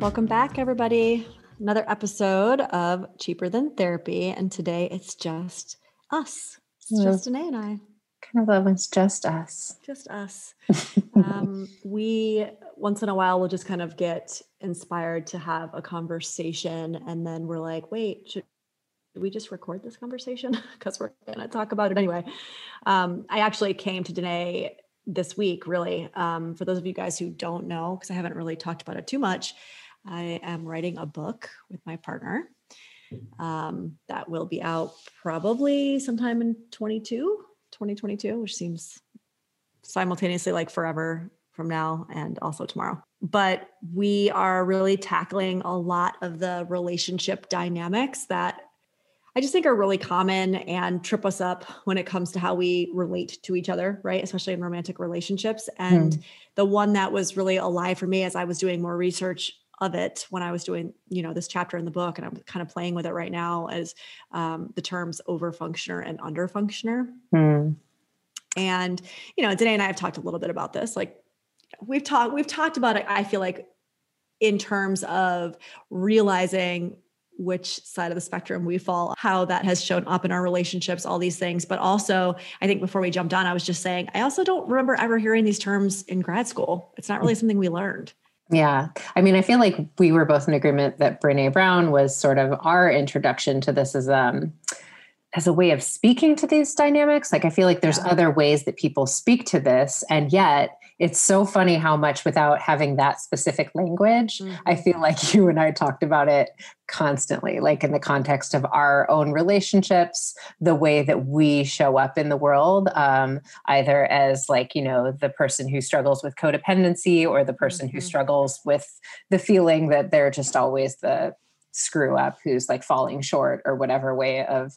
Welcome back, everybody. Another episode of Cheaper Than Therapy. And today it's just us. It's just Danae and I. Kind of love when it's just us. Just us. We, once in a while, will just kind of get inspired to have a conversation. And then we're like, wait, should we just record this conversation? Because we're going to talk about it anyway. I actually came to Danae this week, really. For those of you guys who don't know, because I haven't really talked about it too much, I am writing a book with my partner that will be out probably sometime in 2022, which seems simultaneously like forever from now and also tomorrow. But we are really tackling a lot of the relationship dynamics that I just think are really common and trip us up when it comes to how we relate to each other, right? Especially in romantic relationships. And the one that was really alive for me as I was doing more research of it when I was doing, this chapter in the book, and I'm kind of playing with it right now, is the terms overfunctioner and underfunctioner. And, Danae and I have talked a little bit about this. Like we've talked about it, I feel like, in terms of realizing which side of the spectrum we fall, how that has shown up in our relationships, all these things. But also, I think before we jumped on, I was just saying, I also don't remember ever hearing these terms in grad school. It's not really something we learned. Yeah. I mean, I feel like we were both in agreement that Brené Brown was sort of our introduction to this as a way of speaking to these dynamics. Like, I feel like there's other ways that people speak to this. And yet it's so funny how much, without having that specific language, I feel like you and I talked about it constantly, like in the context of our own relationships, the way that we show up in the world, either as like, the person who struggles with codependency, or the person who struggles with the feeling that they're just always the screw up who's like falling short, or whatever way of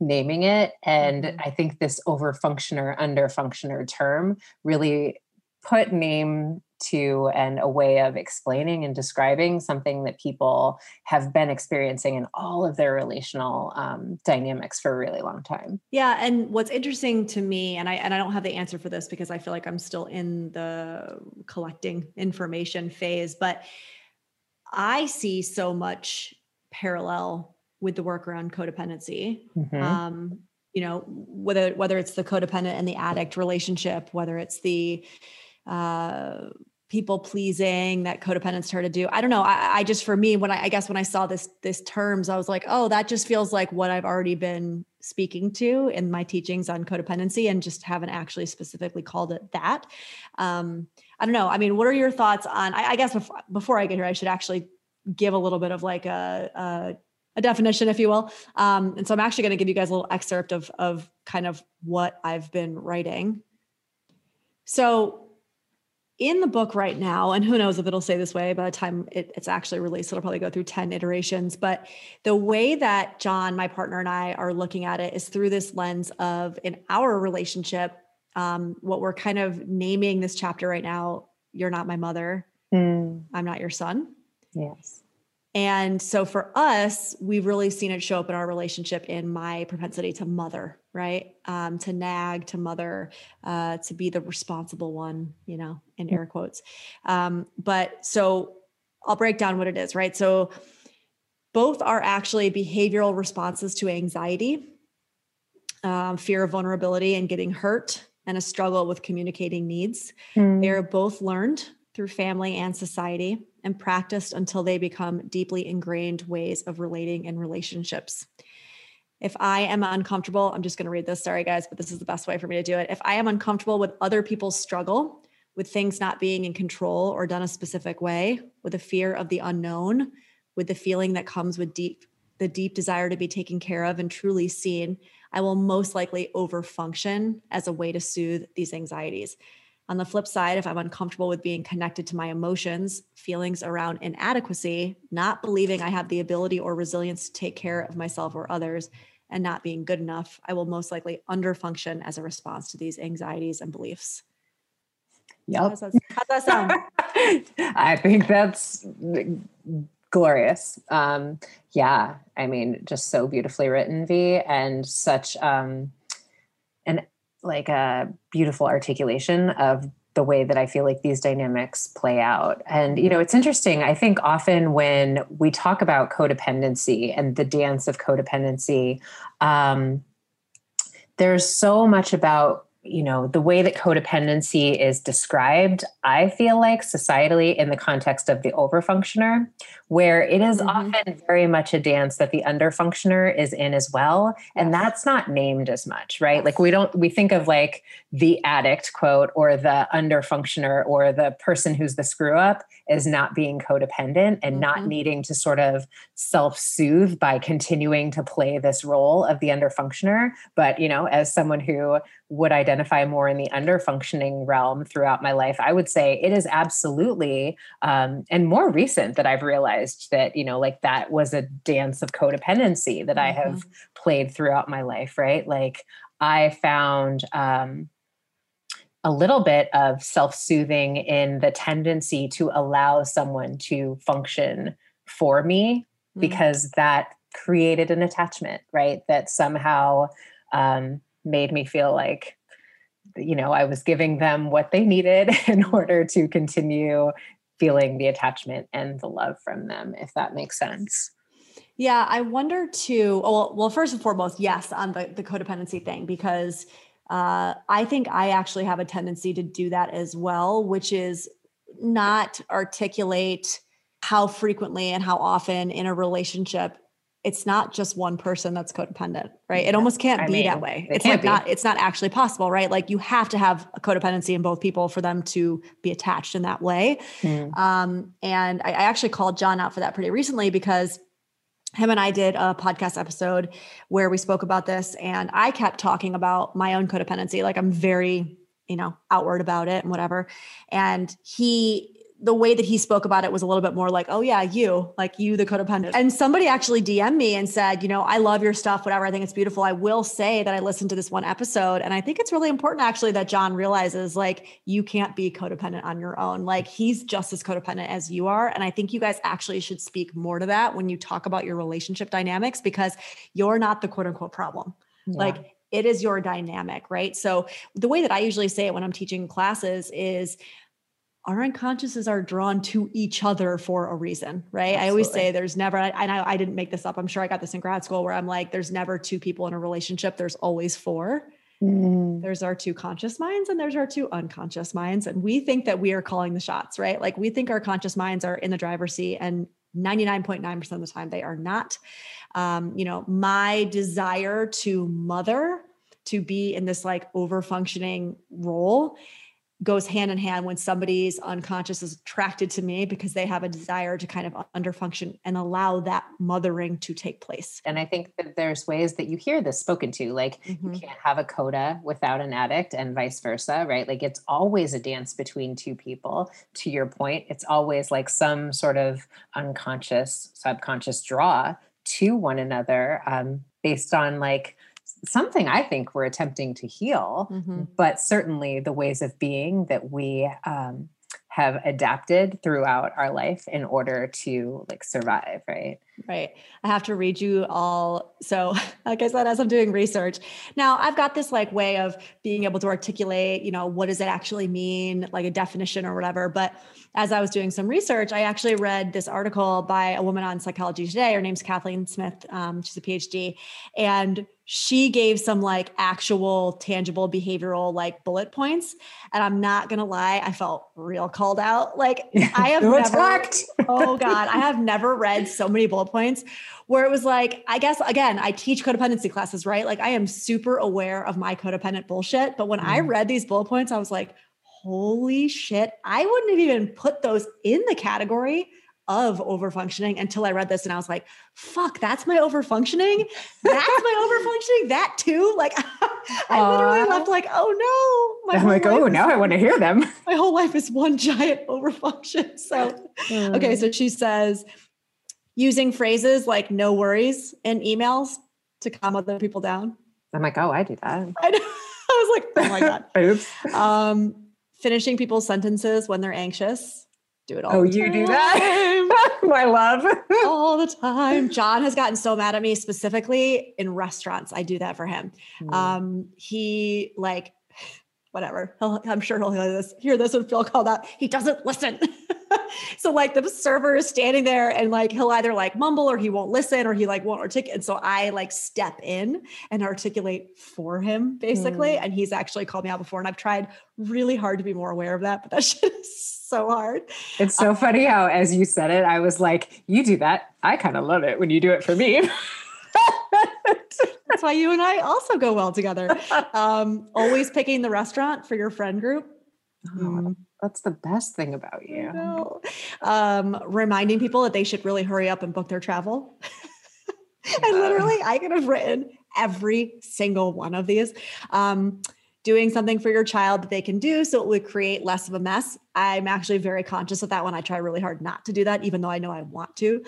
naming it. And I think this overfunctioner, underfunctioner term really put name to and a way of explaining and describing something that people have been experiencing in all of their relational dynamics for a really long time. Yeah. And what's interesting to me, and I don't have the answer for this because I feel like I'm still in the collecting information phase, but I see so much parallel with the work around codependency, whether it's the codependent and the addict relationship, whether it's the people pleasing that codependents try to do. I don't know. I just, for me, when I saw this terms, I was like, oh, that just feels like what I've already been speaking to in my teachings on codependency, and just haven't actually specifically called it that. I don't know. I mean, what are your thoughts on, I guess before I get here, I should actually give a little bit of like a definition, if you will. And so I'm actually going to give you guys a little excerpt of kind of what I've been writing. So in the book right now, and who knows if it'll say this way by the time it's actually released, it'll probably go through 10 iterations. But the way that John, my partner, and I are looking at it is through this lens of, in our relationship, what we're kind of naming this chapter right now, you're not my mother. I'm not your son. Yes. And so for us, we've really seen it show up in our relationship in my propensity to mother, right? To nag, to mother, to be the responsible one, in air quotes. But so I'll break down what it is, right? So both are actually behavioral responses to anxiety, fear of vulnerability and getting hurt, and a struggle with communicating needs. They are both learned through family and society, and practiced until they become deeply ingrained ways of relating in relationships. If I am uncomfortable, I'm just going to read this, sorry guys, but this is the best way for me to do it. If I am uncomfortable with other people's struggle, with things not being in control or done a specific way, with the fear of the unknown, with the feeling that comes with the deep desire to be taken care of and truly seen, I will most likely overfunction as a way to soothe these anxieties. On the flip side, if I'm uncomfortable with being connected to my emotions, feelings around inadequacy, not believing I have the ability or resilience to take care of myself or others, and not being good enough, I will most likely underfunction as a response to these anxieties and beliefs. Yep. How's that sound? I think that's glorious. Yeah. I mean, just so beautifully written, V, and such a beautiful articulation of the way that I feel like these dynamics play out. And, you know, it's interesting. I think often when we talk about codependency and the dance of codependency, there's so much about, you know, the way that codependency is described, I feel like societally in the context of the overfunctioner, where it is often very much a dance that the underfunctioner is in as well. And that's not named as much, right? Like we think of like the addict quote or the underfunctioner or the person who's the screw up as not being codependent and not needing to sort of self-soothe by continuing to play this role of the underfunctioner. But, you know, as someone who would identify more in the underfunctioning realm throughout my life, I would say it is absolutely, and more recent that I've realized that, you know, like that was a dance of codependency that I have played throughout my life, right? Like I found a little bit of self-soothing in the tendency to allow someone to function for me because that created an attachment, right? That somehow, made me feel like, you know, I was giving them what they needed in order to continue feeling the attachment and the love from them, if that makes sense. Yeah. I wonder too, well, first and foremost, yes, on the codependency thing, because I think I actually have a tendency to do that as well, which is not articulate how frequently and how often in a relationship it's not just one person that's codependent, right? Yeah. It almost can't be that way. It's like it's not actually possible, right? Like you have to have a codependency in both people for them to be attached in that way. Mm. And I actually called John out for that pretty recently because him and I did a podcast episode where we spoke about this and I kept talking about my own codependency. Like I'm very, you know, outward about it and whatever. And the way that he spoke about it was a little bit more like, oh yeah, you, the codependent. And somebody actually DM'd me and said, you know, I love your stuff, whatever. I think it's beautiful. I will say that I listened to this one episode. And I think it's really important actually that John realizes like, you can't be codependent on your own. Like he's just as codependent as you are. And I think you guys actually should speak more to that when you talk about your relationship dynamics, because you're not the quote unquote problem. Yeah. Like it is your dynamic, right? So the way that I usually say it when I'm teaching classes is, our unconsciouses are drawn to each other for a reason, right? Absolutely. I always say there's never, and I didn't make this up. I'm sure I got this in grad school where I'm like, there's never two people in a relationship. There's always four. Mm. There's our two conscious minds and there's our two unconscious minds. And we think that we are calling the shots, right? Like we think our conscious minds are in the driver's seat and 99.9% of the time they are not. You know, my desire to mother, to be in this like over-functioning role goes hand in hand when somebody's unconscious is attracted to me because they have a desire to kind of underfunction and allow that mothering to take place. And I think that there's ways that you hear this spoken to, like you can't have a coda without an addict and vice versa, right? Like it's always a dance between two people. To your point, it's always like some sort of unconscious, subconscious draw to one another based on like something I think we're attempting to heal, but certainly the ways of being that we have adapted throughout our life in order to like survive, right? Right. I have to read you all. So like I said, as I'm doing research, now I've got this like way of being able to articulate, you know, what does it actually mean, like a definition or whatever. But as I was doing some research, I actually read this article by a woman on Psychology Today. Her name's Kathleen Smith. She's a PhD. And she gave some like actual tangible behavioral like bullet points. And I'm not going to lie, I felt real called out. Like I have I have never read so many bullet points where it was like, I guess, again, I teach codependency classes, right? Like I am super aware of my codependent bullshit. But when I read these bullet points, I was like, holy shit, I wouldn't have even put those in the category of overfunctioning until I read this. And I was like, fuck, that's my overfunctioning. That's my actually that too? Like I literally left like, oh no. I'm like, oh, now I want to hear them. My whole life is one giant overfunction. So, okay. So she says using phrases like no worries in emails to calm other people down. I'm like, oh, I do that. I know. I was like, oh my God. Oops. Finishing people's sentences when they're anxious. Do it all. Oh, the time. You do that? My love. All the time. John has gotten so mad at me, specifically in restaurants. I do that for him. He like, whatever. I'm sure he'll hear this and feel called out. He doesn't listen. So like the server is standing there and like, he'll either like mumble or he won't listen or he like won't articulate. And so I like step in and articulate for him basically. And he's actually called me out before and I've tried really hard to be more aware of that, but that shit is so hard. It's so funny how, as you said it, I was like, you do that. I kind of love it when you do it for me. That's why you and I also go well together. Always picking the restaurant for your friend group. Oh, that's the best thing about you. No. Reminding people that they should really hurry up and book their travel. And literally, I could have written every single one of these. Doing something for your child that they can do so it would create less of a mess. I'm actually very conscious of that one. I try really hard not to do that, even though I know I want to.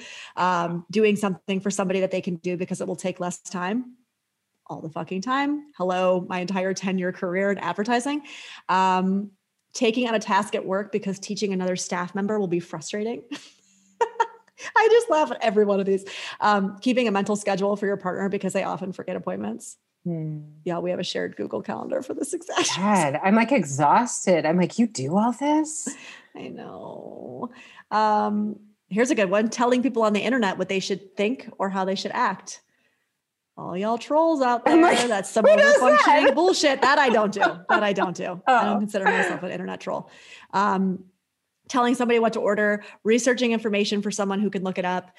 Doing something for somebody that they can do because it will take less time. All the fucking time. Hello, my entire 10-year career in advertising. Taking on a task at work because teaching another staff member will be frustrating. I just laugh at every one of these. Keeping a mental schedule for your partner because they often forget appointments. Yeah, we have a shared Google calendar for this exact. God, I'm like exhausted. I'm like, you do all this? I know. Here's a good one. Telling people on the internet what they should think or how they should act. All y'all trolls out there, like, that's some overfunctioning bullshit. That I don't do. I don't consider myself an internet troll. Telling somebody what to order, researching information for someone who can look it up.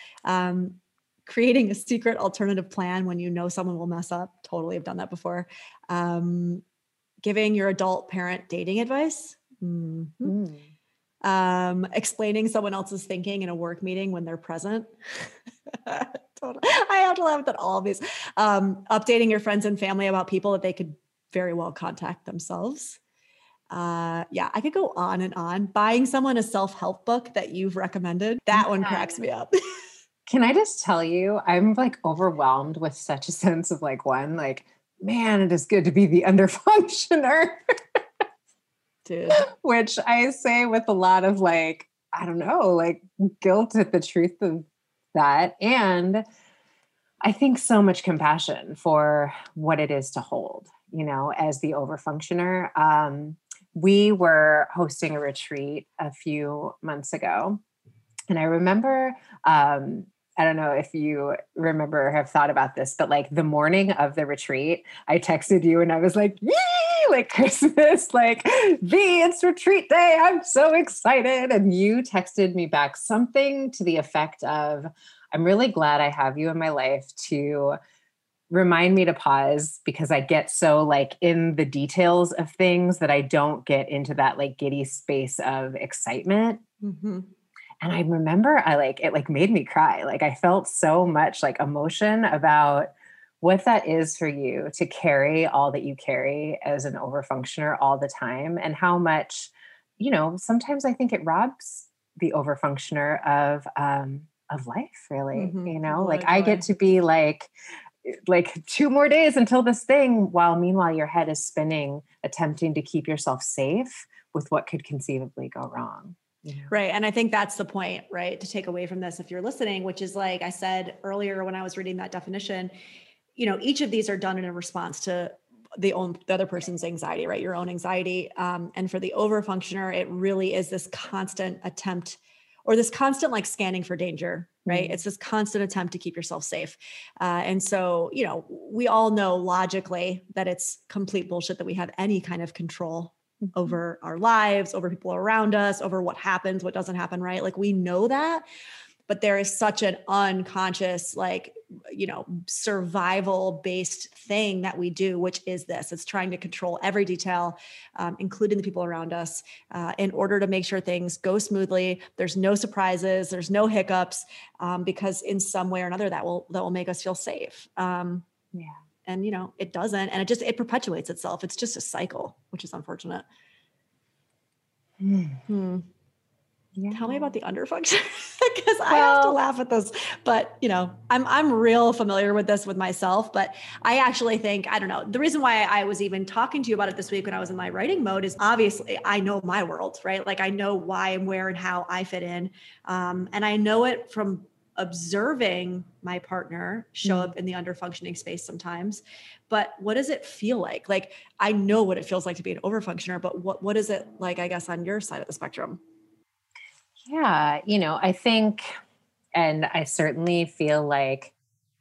Creating a secret alternative plan when you know someone will mess up. Totally have done that before. Giving your adult parent dating advice. Explaining someone else's thinking in a work meeting when they're present. Totally. I have to laugh at all of these. Updating your friends and family about people that they could very well contact themselves. Yeah, I could go on and on. Buying someone a self-help book that you've recommended. That one cracks me up. Can I just tell you, I'm like overwhelmed with such a sense of like one, like, man, it is good to be the underfunctioner. Dude. Which I say with a lot of like, I don't know, like guilt at the truth of that. And I think so much compassion for what it is to hold, you know, as the overfunctioner. We were hosting a retreat a few months ago. And I remember, I don't know if you remember or have thought about this, but like the morning of the retreat, I texted you and I was like, yay, like Christmas, like it's retreat day. I'm so excited. And you texted me back something to the effect of, I'm really glad I have you in my life to remind me to pause because I get so like in the details of things that I don't get into that like giddy space of excitement. Mm-hmm. And I remember it made me cry. Like I felt so much like emotion about what that is for you to carry all that you carry as an overfunctioner all the time and how much, you know, sometimes I think it robs the overfunctioner of life really, you know, like I get to be like 2 more days until this thing, while meanwhile your head is spinning, attempting to keep yourself safe with what could conceivably go wrong. Yeah. Right. And I think that's the point, right? To take away from this, if you're listening, which is like I said earlier, when I was reading that definition, you know, each of these are done in a response to the other person's anxiety, right? Your own anxiety. And for the overfunctioner, it really is this constant attempt or this constant like scanning for danger, right? It's this constant attempt to keep yourself safe. And so, you know, we all know logically that it's complete bullshit that we have any kind of control over our lives, over people around us, over what happens, what doesn't happen, right? Like we know that, but there is such an unconscious, like, you know, survival based thing that we do, which is this, it's trying to control every detail, including the people around us, in order to make sure things go smoothly. There's no surprises, there's no hiccups, because in some way or another that will make us feel safe. Yeah. and you know, it doesn't, and it perpetuates itself. It's just a cycle, which is unfortunate. Yeah. Tell me about the underfunction, because I have to laugh at this, but you know, I'm real familiar with this with myself, but I actually think, I don't know. The reason why I was even talking to you about it this week when I was in my writing mode is obviously I know my world, right? Like I know why and where and how I fit in. And I know it from observing my partner show up in the underfunctioning space sometimes, but what does it feel like? Like I know what it feels like to be an overfunctioner, but what is it like, I guess, on your side of the spectrum? Yeah. You know, I think, and I certainly feel like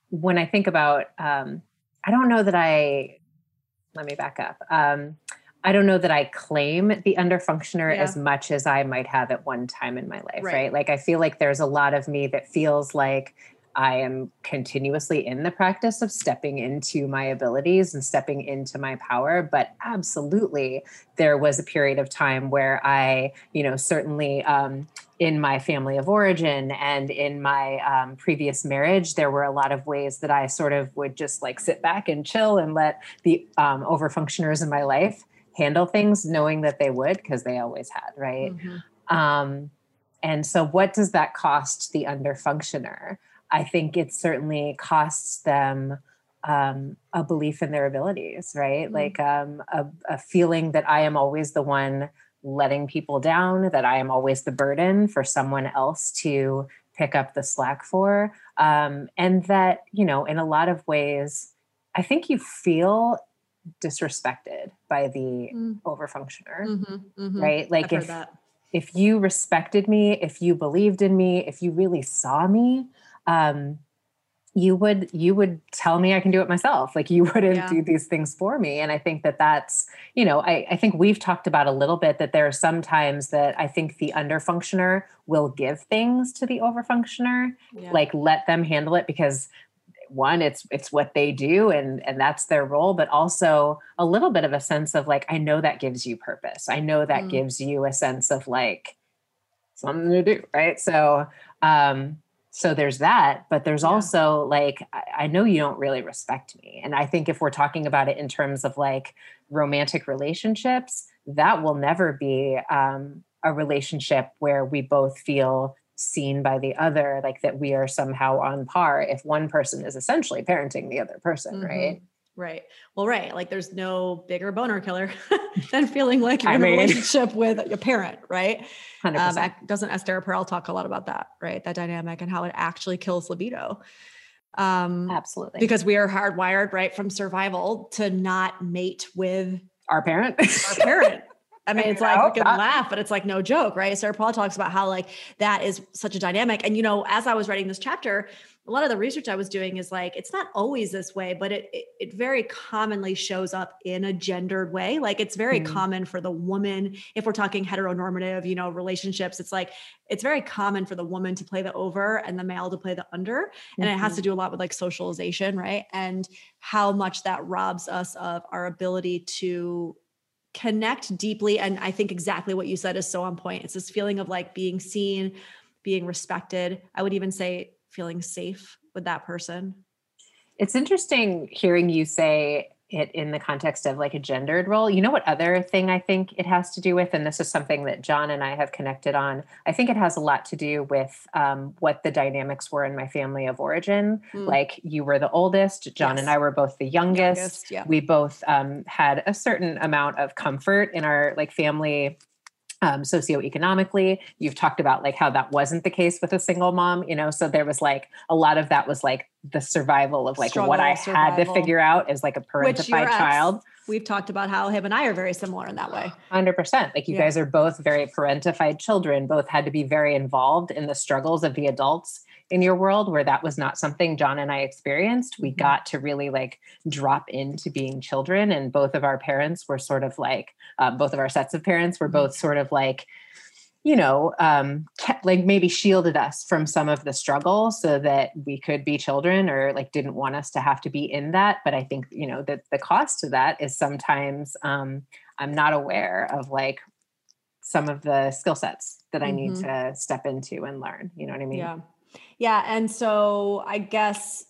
when I think about, let me back up. I don't know that I claim the underfunctioner as much as I might have at one time in my life, right? Like, I feel like there's a lot of me that feels like I am continuously in the practice of stepping into my abilities and stepping into my power. But absolutely, there was a period of time where I, you know, certainly in my family of origin and in my previous marriage, there were a lot of ways that I sort of would just like sit back and chill and let the overfunctioners in my life handle things, knowing that they would, because they always had, right? Mm-hmm. And so what does that cost the underfunctioner? I think it certainly costs them a belief in their abilities, right? Mm-hmm. Like a feeling that I am always the one letting people down, that I am always the burden for someone else to pick up the slack for. And that, you know, in a lot of ways, I think you feel disrespected by the overfunctioner, right? Like if you respected me, if you believed in me, if you really saw me, you would tell me I can do it myself. Like you wouldn't do these things for me. And I think that that's, you know, I think we've talked about a little bit that there are some times that I think the underfunctioner will give things to the overfunctioner, like let them handle it, because one, it's what they do and that's their role, but also a little bit of a sense of like, I know that gives you purpose. I know that gives you a sense of like something to do. Right. So there's that, but there's also like, I know you don't really respect me. And I think if we're talking about it in terms of like romantic relationships, that will never be a relationship where we both feel seen by the other, like that we are somehow on par if one person is essentially parenting the other person, right? Right. Well, right. Like there's no bigger boner killer than feeling like you're in a relationship with your parent, right? 100%. Doesn't Esther Perel talk a lot about that, right? That dynamic and how it actually kills libido. Absolutely. Because we are hardwired, right, from survival to not mate with our parent. I mean, it's like, we can laugh, but it's like no joke, right? Sarah Paul talks about how like that is such a dynamic. And, you know, as I was writing this chapter, a lot of the research I was doing is like, it's not always this way, but it very commonly shows up in a gendered way. Like it's very common for the woman, if we're talking heteronormative, you know, relationships, it's like, it's very common for the woman to play the over and the male to play the under. And it has to do a lot with like socialization, right? And how much that robs us of our ability to connect deeply. And I think exactly what you said is so on point. It's this feeling of like being seen, being respected. I would even say feeling safe with that person. It's interesting hearing you say it in the context of like a gendered role. You know what other thing I think it has to do with, and this is something that John and I have connected on. I think it has a lot to do with what the dynamics were in my family of origin. Like you were the oldest, John and I were both the youngest. We both had a certain amount of comfort in our like family socioeconomically. You've talked about like how that wasn't the case with a single mom, you know, so there was like a lot of that was like the survival of like had to figure out as like a parentified child. We've talked about how him and I are very similar in that way. 100%. Like you guys are both very parentified children, both had to be very involved in the struggles of the adults in your world, where that was not something John and I experienced. We got to really like drop into being children. And both of our parents were sort of like, both of our sets of parents were both sort of like, you know, kept, like maybe shielded us from some of the struggle so that we could be children, or like didn't want us to have to be in that. But I think, you know, that the cost to that is sometimes I'm not aware of like some of the skill sets that I need to step into and learn. You know what I mean? Yeah. And so I guess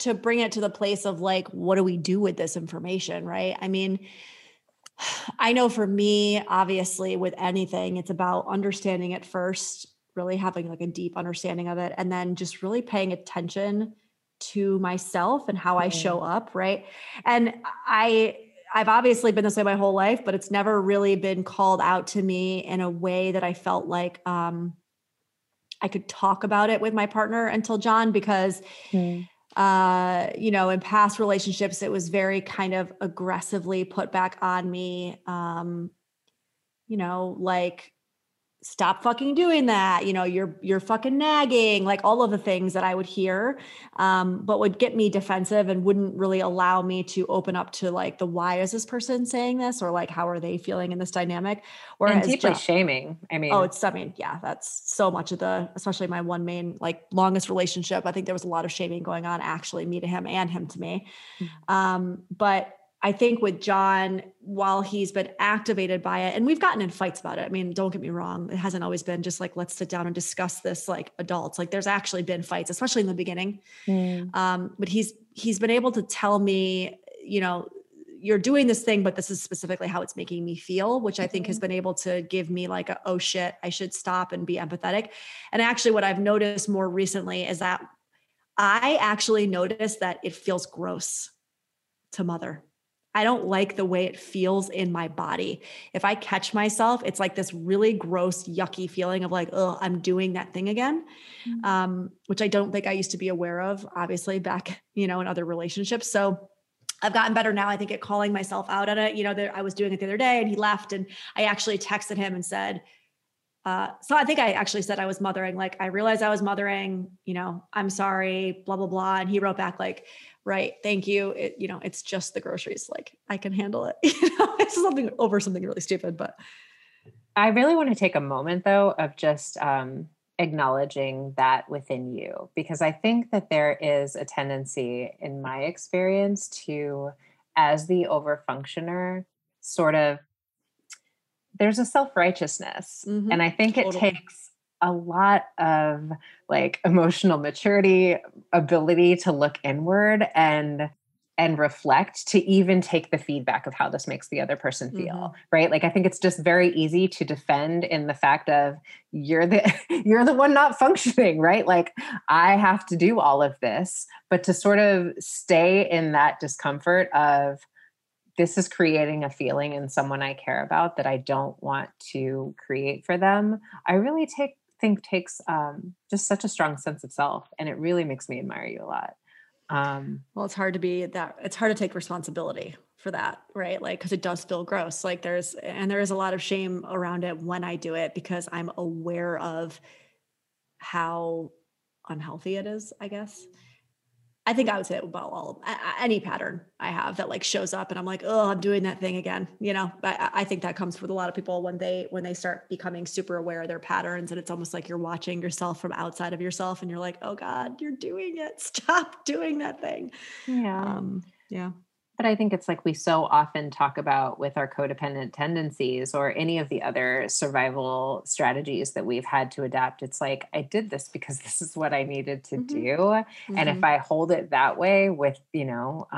to bring it to the place of like, what do we do with this information, right? I mean, I know for me, obviously, with anything, it's about understanding it first, really having like a deep understanding of it, and then just really paying attention to myself and how I show up, right? And I've obviously been this way my whole life, but it's never really been called out to me in a way that I felt like I could talk about it with my partner until John, because you know, in past relationships, it was very kind of aggressively put back on me, you know, like, stop fucking doing that. You know, you're fucking nagging, like all of the things that I would hear, but would get me defensive and wouldn't really allow me to open up to like the, why is this person saying this? Or like, how are they feeling in this dynamic? Or deeply shaming. I mean, that's so much of the, especially my one main, like longest relationship. I think there was a lot of shaming going on, actually, me to him and him to me. But I think with John, while he's been activated by it, and we've gotten in fights about it. I mean, don't get me wrong. It hasn't always been just like, let's sit down and discuss this like adults. Like there's actually been fights, especially in the beginning. But he's been able to tell me, you know, you're doing this thing, but this is specifically how it's making me feel, which I think has been able to give me like a, oh shit, I should stop and be empathetic. And actually what I've noticed more recently is that I actually noticed that it feels gross to mother. I don't like the way it feels in my body. If I catch myself, it's like this really gross, yucky feeling of like, oh, I'm doing that thing again, which I don't think I used to be aware of, obviously, back, you know, in other relationships. So I've gotten better now, I think, at calling myself out at it. You know, I was doing it the other day and he left and I actually texted him and said, so I think I actually said I was mothering, like, I realized I was mothering, you know, I'm sorry, blah, blah, blah. And he wrote back like, right, thank you. It, you know, it's just the groceries. Like I can handle it. You know, it's something over something really stupid, but. I really want to take a moment though, of just, acknowledging that within you, because I think that there is a tendency in my experience to, as the overfunctioner, sort of, there's a self-righteousness. And I think it takes a lot of like emotional maturity, ability to look inward and reflect to even take the feedback of how this makes the other person feel. Right. Like, I think it's just very easy to defend in the fact of you're the one not functioning, right? Like I have to do all of this, but to sort of stay in that discomfort of, this is creating a feeling in someone I care about that I don't want to create for them. I really think takes just such a strong sense of self, and it really makes me admire you a lot. Well, it's hard to be that. It's hard to take responsibility for that, right? Like, because it does feel gross. Like there is a lot of shame around it when I do it because I'm aware of how unhealthy it is, I guess. I think I would say about all any pattern I have that like shows up and I'm like, oh, I'm doing that thing again. You know, but I think that comes with a lot of people when they start becoming super aware of their patterns, and it's almost like you're watching yourself from outside of yourself and you're like, oh God, you're doing it. Stop doing that thing. Yeah. But I think it's like we so often talk about with our codependent tendencies or any of the other survival strategies that we've had to adapt. It's like, I did this because this is what I needed to do. And if I hold it that way with, you know,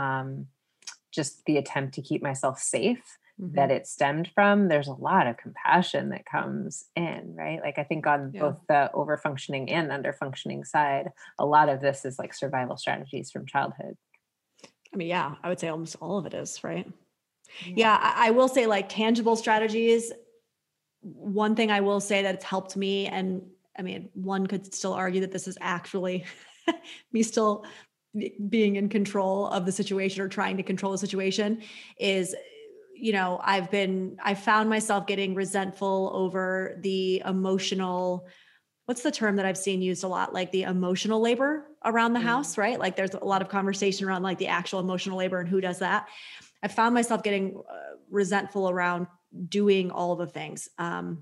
just the attempt to keep myself safe that it stemmed from, there's a lot of compassion that comes in, right? Like I think on both the overfunctioning and underfunctioning side, a lot of this is like survival strategies from childhood. I mean, yeah, I would say almost all of it is, right? Yeah, I will say like tangible strategies. One thing I will say that it's helped me, and I mean, one could still argue that this is actually me still being in control of the situation or trying to control the situation is, you know, I found myself getting resentful over the emotional, what's the term that I've seen used a lot? Like the emotional labor around the house, right? Like there's a lot of conversation around like the actual emotional labor and who does that. I found myself getting resentful around doing all the things. And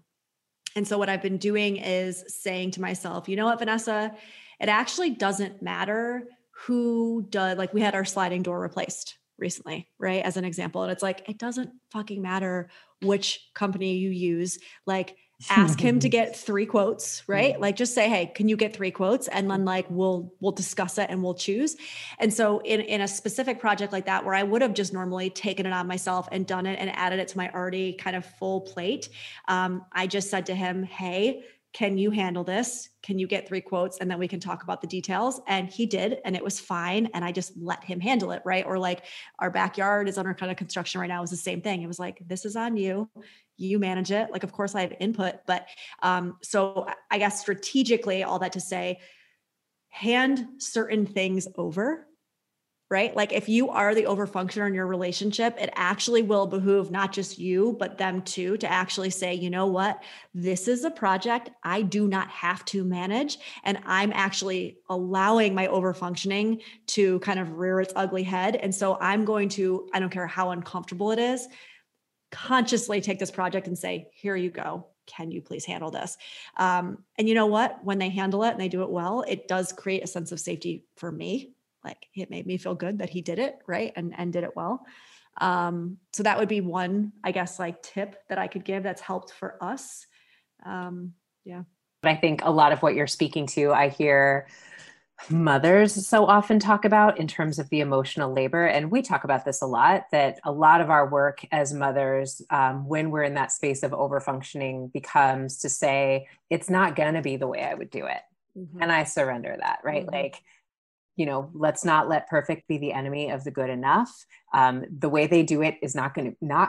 so what I've been doing is saying to myself, you know what, Vanessa, it actually doesn't matter who does, like we had our sliding door replaced recently, right? As an example. And it's like, it doesn't fucking matter which company you use. Like ask him to get 3 quotes, right? Like just say, hey, can you get 3 quotes? And then like, we'll discuss it and we'll choose. And so in a specific project like that, where I would have just normally taken it on myself and done it and added it to my already kind of full plate, I just said to him, hey, can you handle this? Can you get 3 quotes? And then we can talk about the details. And he did, and it was fine. And I just let him handle it. Right. Or like our backyard is under kind of construction right now. It was the same thing. It was like, this is on you, you manage it. Like, of course I have input, but, so I guess strategically all that to say, hand certain things over, right? Like if you are the overfunctioner in your relationship, it actually will behoove not just you, but them too, to actually say, you know what, this is a project I do not have to manage. And I'm actually allowing my overfunctioning to kind of rear its ugly head. And so I'm going to, I don't care how uncomfortable it is, consciously take this project and say, here you go. Can you please handle this? And you know what, when they handle it and they do it well, it does create a sense of safety for me. Like it made me feel good that he did it right. And did it well. So that would be one, I guess, like tip that I could give that's helped for us. Yeah. But I think a lot of what you're speaking to, I hear mothers so often talk about in terms of the emotional labor. And we talk about this a lot, that a lot of our work as mothers, when we're in that space of overfunctioning, becomes to say, it's not going to be the way I would do it. Mm-hmm. And I surrender that, right? Mm-hmm. Like, you know, let's not let perfect be the enemy of the good enough. The way they do it is not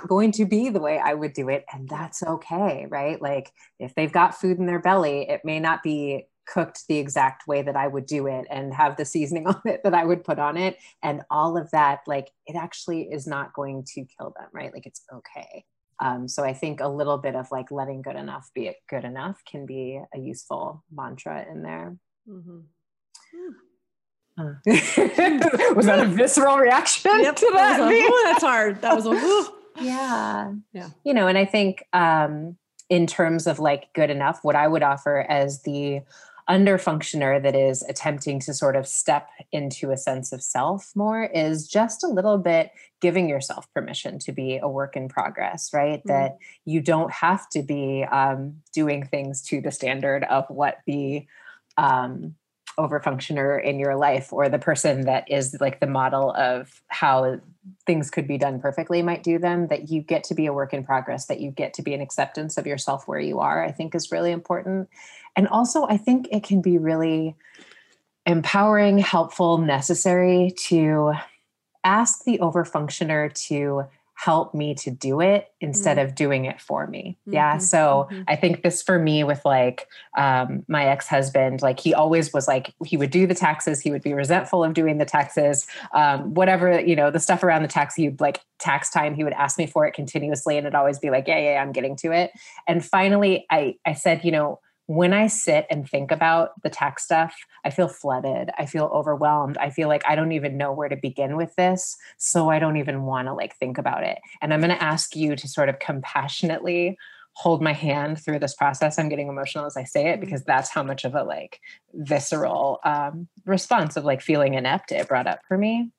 going to be the way I would do it. And that's okay, right? Like if they've got food in their belly, it may not be cooked the exact way that I would do it and have the seasoning on it that I would put on it. And all of that, like it actually is not going to kill them, right? Like it's okay. So I think a little bit of like letting good enough be it good enough can be a useful mantra in there. Mm-hmm. Mm. Was that a visceral reaction to that? That's hard. That was a Yeah. You know, and I think in terms of like good enough, what I would offer as the underfunctioner that is attempting to sort of step into a sense of self more is just a little bit giving yourself permission to be a work in progress, right? Mm-hmm. That you don't have to be doing things to the standard of what the overfunctioner in your life or the person that is like the model of how things could be done perfectly might do them, that you get to be a work in progress, that you get to be an acceptance of yourself where you are, I think is really important. And also I think it can be really empowering, helpful, necessary to ask the overfunctioner to help me to do it instead of doing it for me. Mm-hmm. Yeah. So I think this for me with like, my ex-husband, like he always was like, he would do the taxes. He would be resentful of doing the taxes, whatever, you know, the stuff around the tax, he'd like tax time. He would ask me for it continuously. And it'd always be like, yeah, I'm getting to it. And finally I said, you know, when I sit and think about the tax stuff, I feel flooded. I feel overwhelmed. I feel like I don't even know where to begin with this. So I don't even want to like think about it. And I'm going to ask you to sort of compassionately hold my hand through this process. I'm getting emotional as I say it because that's how much of a like visceral response of like feeling inept it brought up for me.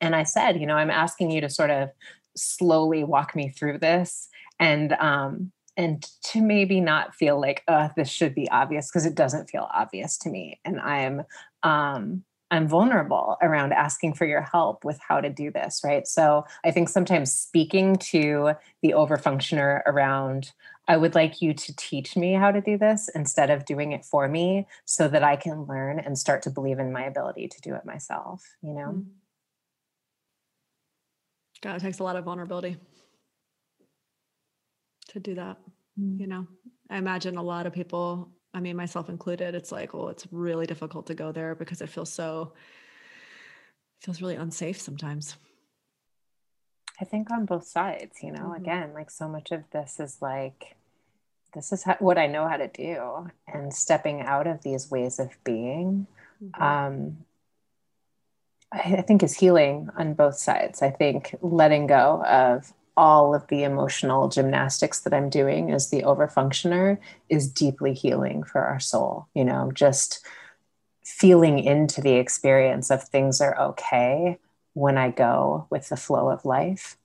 And I said, you know, I'm asking you to sort of slowly walk me through this and to maybe not feel like, this should be obvious, because it doesn't feel obvious to me. And I'm vulnerable around asking for your help with how to do this, right? So I think sometimes speaking to the overfunctioner around, I would like you to teach me how to do this instead of doing it for me so that I can learn and start to believe in my ability to do it myself, you know? God, it takes a lot of vulnerability to do that. You know, I imagine a lot of people, I mean, myself included, it's like, well, it's really difficult to go there because it feels really unsafe sometimes. I think on both sides, you know, again, like so much of this is like, this is what I know how to do, and stepping out of these ways of being, I think is healing on both sides. I think letting go of all of the emotional gymnastics that I'm doing as the overfunctioner is deeply healing for our soul. You know, just feeling into the experience of things are okay when I go with the flow of life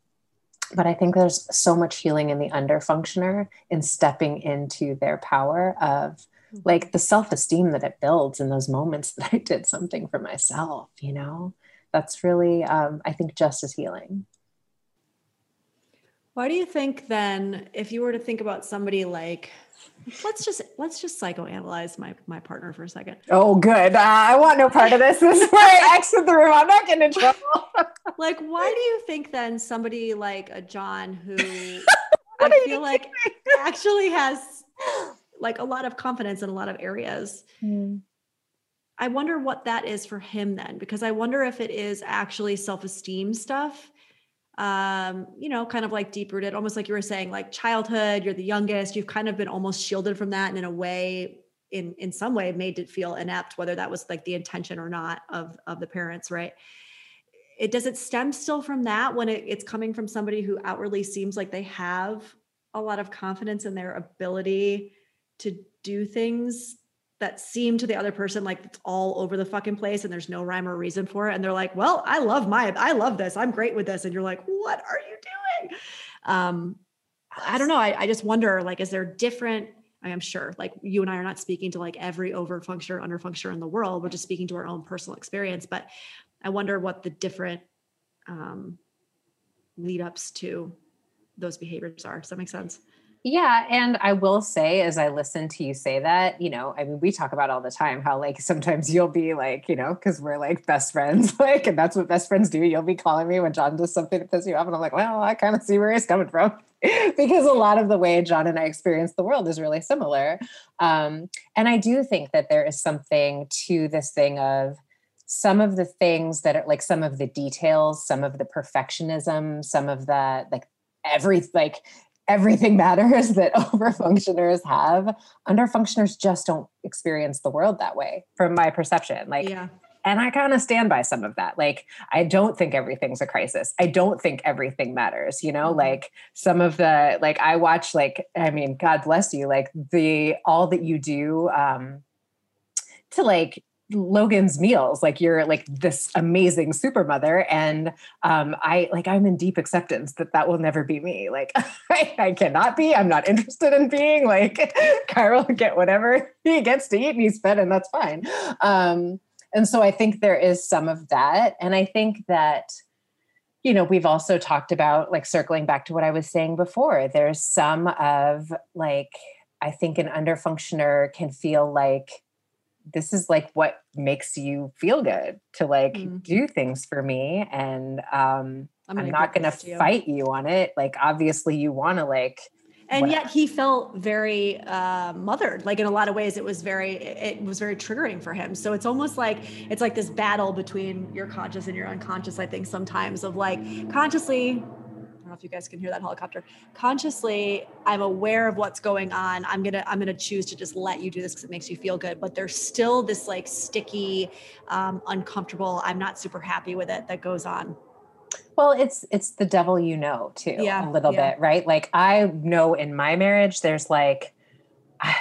But I think there's so much healing in the underfunctioner in stepping into their power of like the self-esteem that it builds in those moments that I did something for myself, you know, that's really, I think, just as healing. Why do you think then, if you were to think about somebody like, let's just psychoanalyze my partner for a second. Oh, good. I want no part of this. This is where I exit the room. I'm not getting in trouble. Like, why do you think then somebody like a John who I feel like actually has like a lot of confidence in a lot of areas. Mm. I wonder what that is for him then, because I wonder if it is actually self-esteem stuff. You know, kind of like deep rooted, almost like you were saying, like childhood, you're the youngest, you've kind of been almost shielded from that. And in a way, in some way made it feel inept, whether that was like the intention or not of the parents, right? It doesn't stem still from that when it's coming from somebody who outwardly seems like they have a lot of confidence in their ability to do things that seem to the other person like it's all over the fucking place and there's no rhyme or reason for it. And they're like, well, I love this. I'm great with this. And you're like, what are you doing? I don't know. I just wonder, like, is there different, I am sure like you and I are not speaking to like every over-functioner, under-functioner in the world. We're just speaking to our own personal experience, but I wonder what the different lead ups to those behaviors are. Does that make sense? Yeah. And I will say, as I listen to you say that, you know, I mean, we talk about all the time how like, sometimes you'll be like, you know, cause we're like best friends, like, and that's what best friends do. You'll be calling me when John does something that pisses you off. And I'm like, well, I kind of see where he's coming from because a lot of the way John and I experience the world is really similar. And I do think that there is something to this thing of some of the things that are like some of the details, some of the perfectionism, some of the, like everything matters that overfunctioners have. Underfunctioners just don't experience the world that way, from my perception. Like, yeah. And I kind of stand by some of that. Like, I don't think everything's a crisis. I don't think everything matters, you know, like some of the, like I watch, like, I mean, God bless you, like the, all that you do to like, Logan's meals, like you're like this amazing super mother. And, I'm in deep acceptance that will never be me. Like I cannot be, I'm not interested in being like Kyle will get whatever he gets to eat and he's fed and that's fine. And so I think there is some of that. And I think that, you know, we've also talked about like circling back to what I was saying before, there's some of like, I think an underfunctioner can feel like, this is like what makes you feel good to like do things for me. And, I'm not going to fight you on it. Like, obviously you want to like, and whatever. Yet he felt very, mothered, like in a lot of ways, it was very triggering for him. So it's almost like, it's like this battle between your conscious and your unconscious, I think sometimes of like consciously, I don't know if you guys can hear that helicopter. Consciously, I'm aware of what's going on. I'm gonna choose to just let you do this because it makes you feel good. But there's still this like sticky, uncomfortable. I'm not super happy with it that goes on. Well, it's the devil, you know, too, yeah, a little bit, right? Like I know in my marriage, there's like,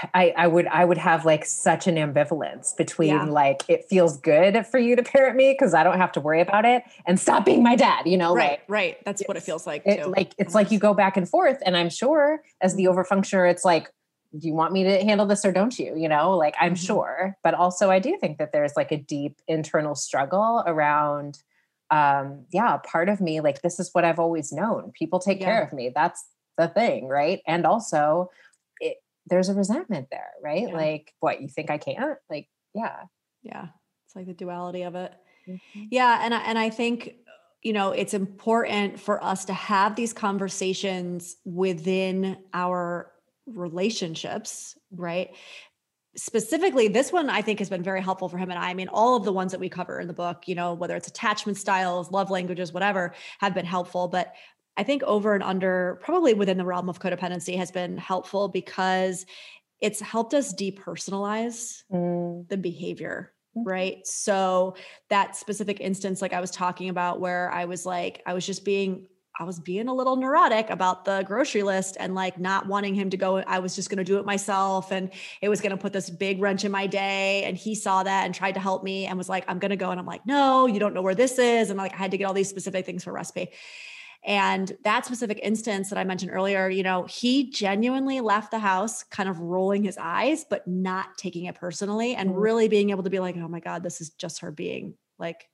I would have like such an ambivalence between like, it feels good for you to parent me because I don't have to worry about it and stop being my dad, you know? Right, like, right. That's what it feels like. It, too. Like, it's like you go back and forth. And I'm sure as the overfunctioner, it's like, do you want me to handle this or don't you, you know? Like, I'm sure. But also I do think that there's like a deep internal struggle around, part of me, like, this is what I've always known. People take care of me. That's the thing. Right. And also there's a resentment there, right? Yeah. Like, what, you think I can't? Like, yeah. Yeah. It's like the duality of it. Mm-hmm. Yeah. And I think, you know, it's important for us to have these conversations within our relationships, right? Specifically, this one I think has been very helpful for him and I mean, all of the ones that we cover in the book, you know, whether it's attachment styles, love languages, whatever, have been helpful. But I think over and under, probably within the realm of codependency, has been helpful because it's helped us depersonalize the behavior, right? So that specific instance, like I was talking about where I was like, I was being a little neurotic about the grocery list and like not wanting him to go. I was just going to do it myself. And it was going to put this big wrench in my day. And he saw that and tried to help me and was like, I'm going to go. And I'm like, no, you don't know where this is. And like, I had to get all these specific things for recipe. And that specific instance that I mentioned earlier, you know, he genuinely left the house kind of rolling his eyes, but not taking it personally and really being able to be like, oh my God, this is just her being like,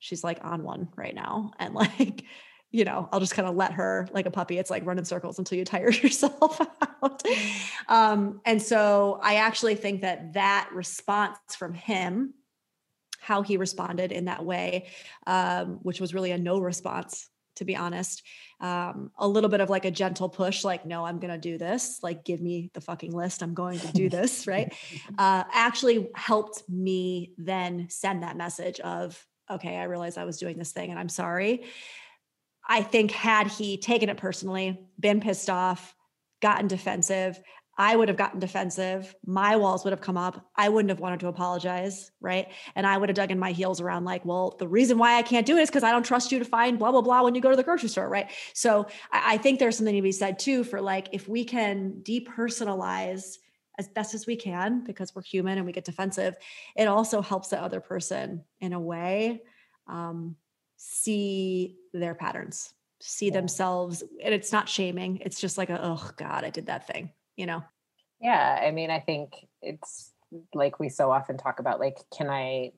she's like on one right now. And like, you know, I'll just kind of let her like a puppy. It's like run in circles until you tire yourself out. And so I actually think that that response from him, how he responded in that way, which was really a no response, to be honest, a little bit of like a gentle push, like, no, I'm going to do this. Like, give me the fucking list. I'm going to do this. Right. Actually helped me then send that message of, okay, I realized I was doing this thing and I'm sorry. I think had he taken it personally, been pissed off, gotten defensive, I would have gotten defensive. My walls would have come up. I wouldn't have wanted to apologize, right? And I would have dug in my heels around like, well, the reason why I can't do it is because I don't trust you to find blah, blah, blah when you go to the grocery store, right? So I think there's something to be said too for like, if we can depersonalize as best as we can, because we're human and we get defensive, it also helps the other person in a way, see their patterns, see themselves. And it's not shaming. It's just like, oh God, I did that thing, you know? Yeah. I mean, I think it's like, we so often talk about like, can I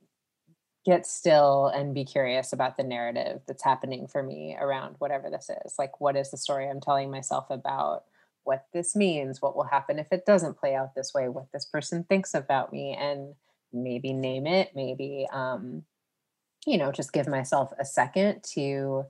get still and be curious about the narrative that's happening for me around whatever this is? Like, what is the story I'm telling myself about what this means, what will happen if it doesn't play out this way, what this person thinks about me, and maybe name it, maybe, you know, just give myself a second to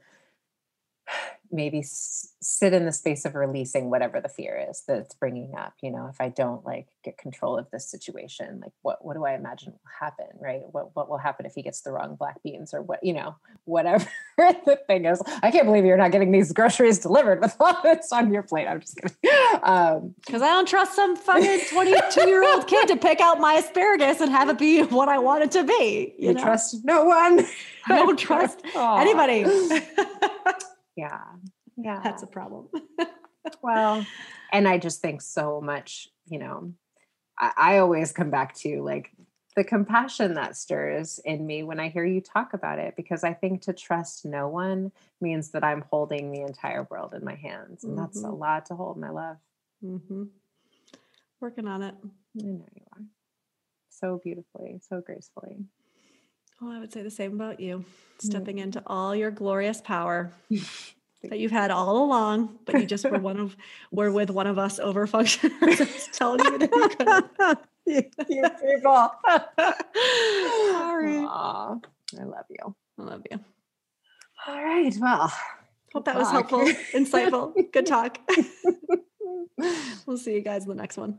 maybe sit in the space of releasing whatever the fear is that's bringing up. You know, if I don't like get control of this situation, like what do I imagine will happen, right? What will happen if he gets the wrong black beans, or what, you know, whatever the thing is. I can't believe you're not getting these groceries delivered with all that's on your plate. I'm just kidding. Because I don't trust some fucking 22-year-old kid to pick out my asparagus and have it be what I want it to be. You know? Trust no one. I don't trust anybody. Yeah. That's a problem. Well, and I just think so much, you know, I always come back to like the compassion that stirs in me when I hear you talk about it, because I think to trust no one means that I'm holding the entire world in my hands. And that's a lot to hold, my love. Mm-hmm. Working on it. I know you are. So beautifully, so gracefully. Well, I would say the same about you, stepping into all your glorious power that you've had all along, but you just were with one of us over functioners telling you that you couldn't. You people. Sorry. Aww, I love you. I love you. All right. Well, hope that was helpful, insightful, good talk. We'll see you guys in the next one.